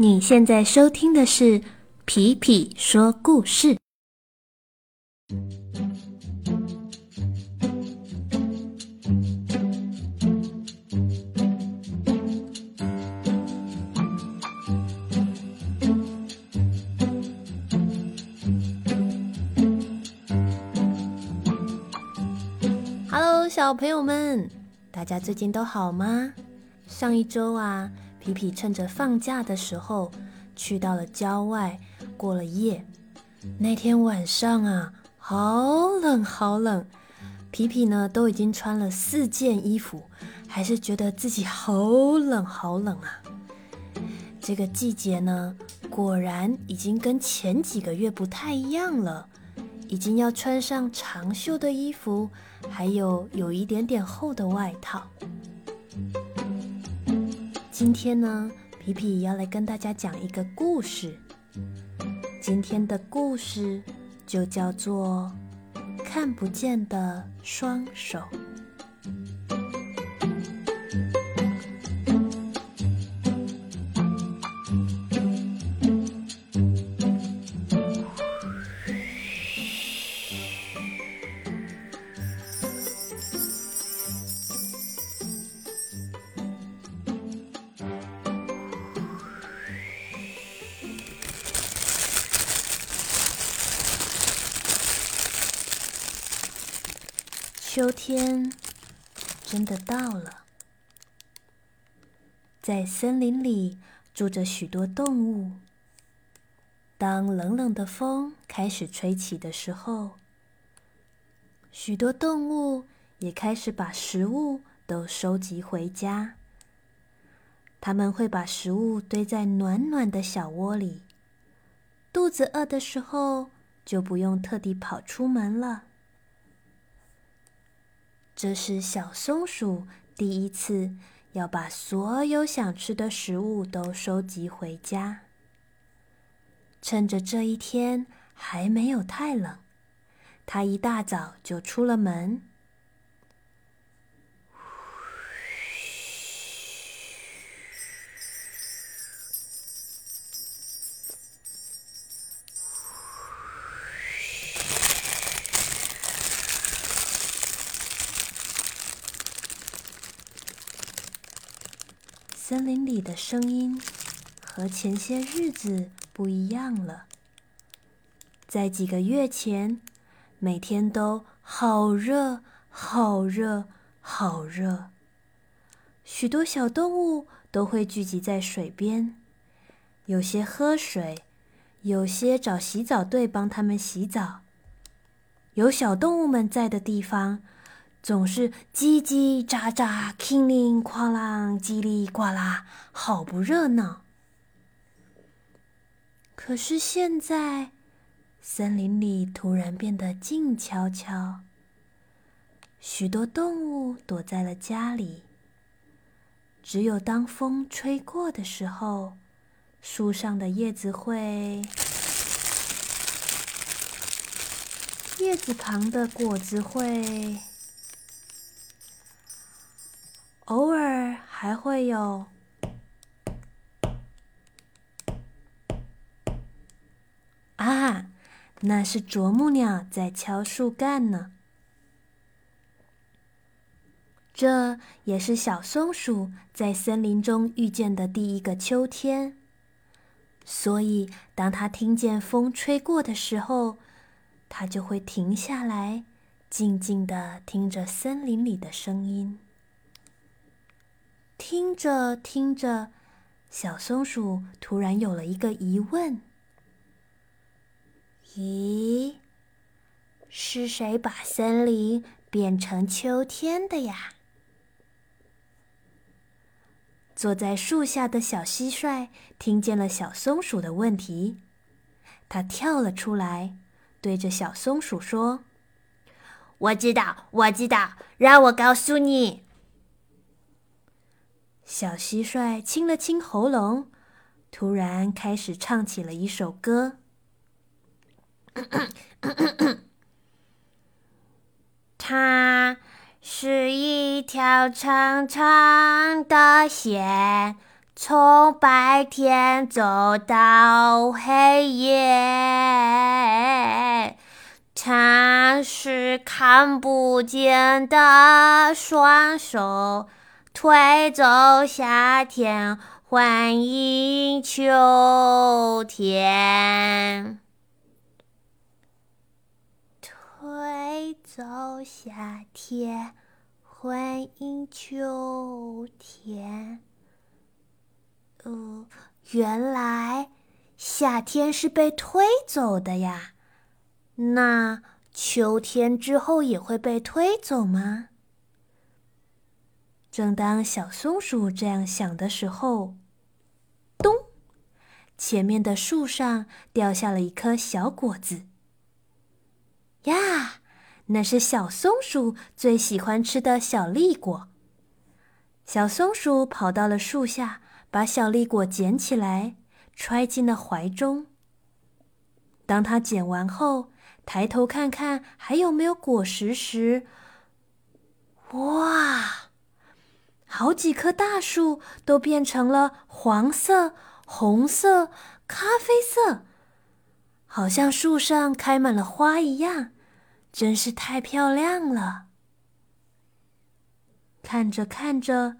你现在收听的是皮皮说故事。Hello， 小朋友们，大家最近都好吗？上一周啊，皮皮趁着放假的时候去到了郊外过了夜。那天晚上啊，好冷好冷，皮皮呢都已经穿了4件衣服，还是觉得自己好冷好冷啊。这个季节呢，果然已经跟前几个月不太一样了，已经要穿上长袖的衣服，还有一点点厚的外套。今天呢，皮皮要来跟大家讲一个故事。今天的故事就叫做《看不见的双手》。秋天真的到了，在森林里住着许多动物。当冷冷的风开始吹起的时候，许多动物也开始把食物都收集回家。它们会把食物堆在暖暖的小窝里，肚子饿的时候就不用特地跑出门了。这是小松鼠第一次要把所有想吃的食物都收集回家。趁着这一天还没有太冷，它一大早就出了门。森林里的声音和前些日子不一样了。在几个月前，每天都好热好热好热，许多小动物都会聚集在水边，有些喝水，有些找洗澡队帮它们洗澡。有小动物们在的地方，总是叽叽喳喳，叮铃哐啷，叽里呱啦，好不热闹。可是现在，森林里突然变得静悄悄，许多动物躲在了家里。只有当风吹过的时候，树上的叶子会，叶子旁的果子会，偶尔还会有啊，那是啄木鸟在敲树干呢。这也是小松鼠在森林中遇见的第一个秋天，所以当它听见风吹过的时候，它就会停下来，静静地听着森林里的声音。听着听着，小松鼠突然有了一个疑问：咦，是谁把森林变成秋天的呀？坐在树下的小蟋蟀听见了小松鼠的问题，它跳了出来，对着小松鼠说：我知道，我知道，让我告诉你。小蟋蟀清了清喉咙，突然开始唱起了一首歌。它是一条长长的线，从白天走到黑夜，他是看不见的双手，推走夏天，欢迎秋天。推走夏天，欢迎秋天。原来夏天是被推走的呀，那秋天之后也会被推走吗？正当小松鼠这样想的时候，咚！前面的树上掉下了一颗小果子。呀，那是小松鼠最喜欢吃的小栗果。小松鼠跑到了树下，把小栗果捡起来，揣进了怀中。当他捡完后，抬头看看还有没有果实时，哇！好几棵大树都变成了黄色、红色、咖啡色，好像树上开满了花一样，真是太漂亮了。看着看着，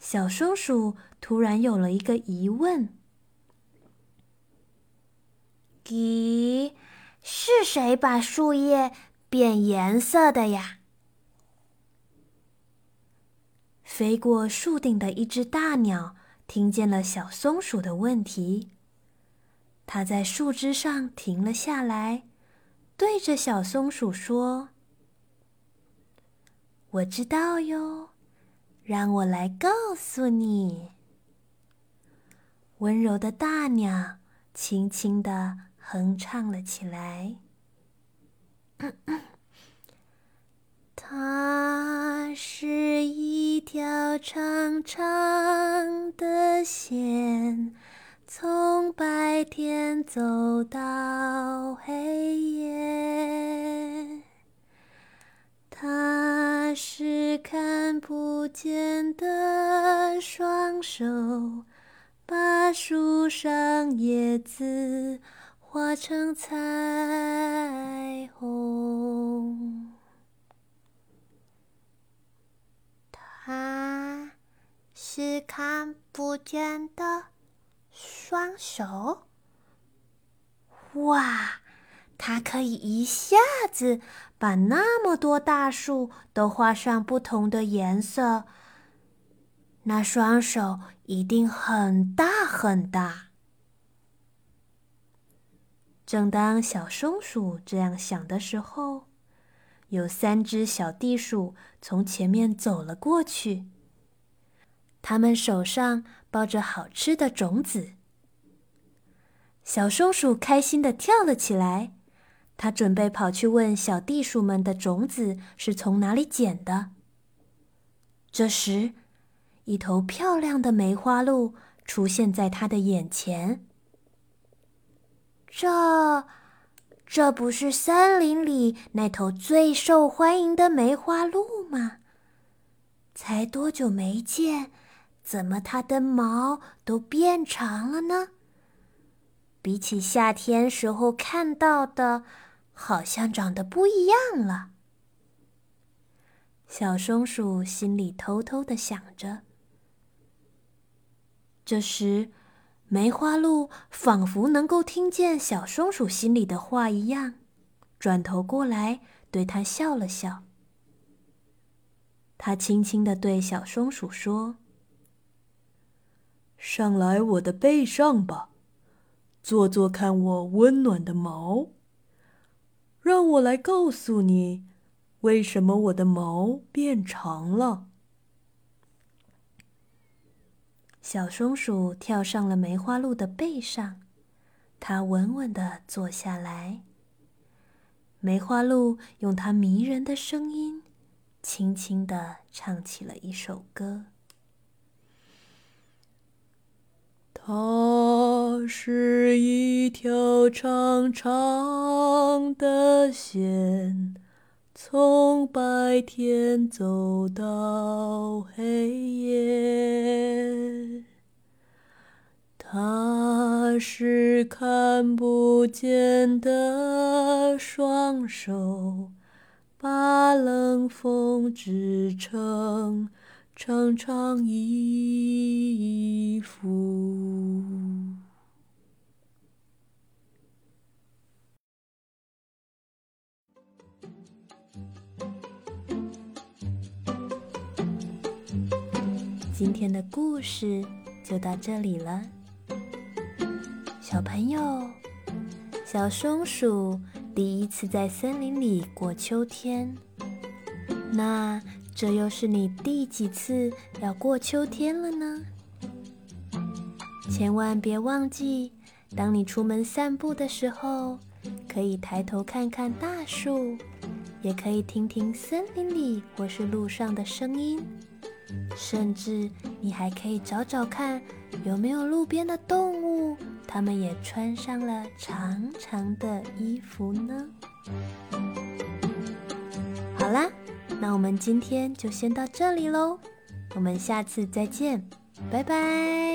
小松鼠突然有了一个疑问：咦，是谁把树叶变颜色的呀？飞过树顶的一只大鸟听见了小松鼠的问题，它在树枝上停了下来，对着小松鼠说：“我知道哟，让我来告诉你。”温柔的大鸟轻轻地哼唱了起来。它是一条长长的线，从白天走到黑夜。它是看不见的双手，把树上叶子画成彩虹。它是看不见的双手，哇，它可以一下子把那么多大树都画上不同的颜色，那双手一定很大很大。正当小松鼠这样想的时候，有三只小地鼠从前面走了过去，它们手上抱着好吃的种子。小松鼠开心地跳了起来，它准备跑去问小地鼠们的种子是从哪里捡的。这时，一头漂亮的梅花鹿出现在他的眼前。这不是森林里那头最受欢迎的梅花鹿吗？才多久没见，怎么它的毛都变长了呢？比起夏天时候看到的，好像长得不一样了。小松鼠心里偷偷地想着。这时，梅花鹿仿佛能够听见小松鼠心里的话一样，转头过来对它笑了笑。它轻轻地对小松鼠说：“上来我的背上吧，坐坐看我温暖的毛，让我来告诉你为什么我的毛变长了。”小松鼠跳上了梅花鹿的背上，它稳稳地坐下来。梅花鹿用它迷人的声音，轻轻地唱起了一首歌。它是一条长长的线，从白天走到黑夜。他是看不见的双手，把冷风织成长长衣服。今天的故事就到这里了，小朋友，小松鼠第一次在森林里过秋天，那这又是你第几次要过秋天了呢？千万别忘记，当你出门散步的时候，可以抬头看看大树，也可以听听森林里或是路上的声音，甚至你还可以找找看有没有路边的动物，它们也穿上了长长的衣服呢。好啦，那我们今天就先到这里咯，我们下次再见，拜拜。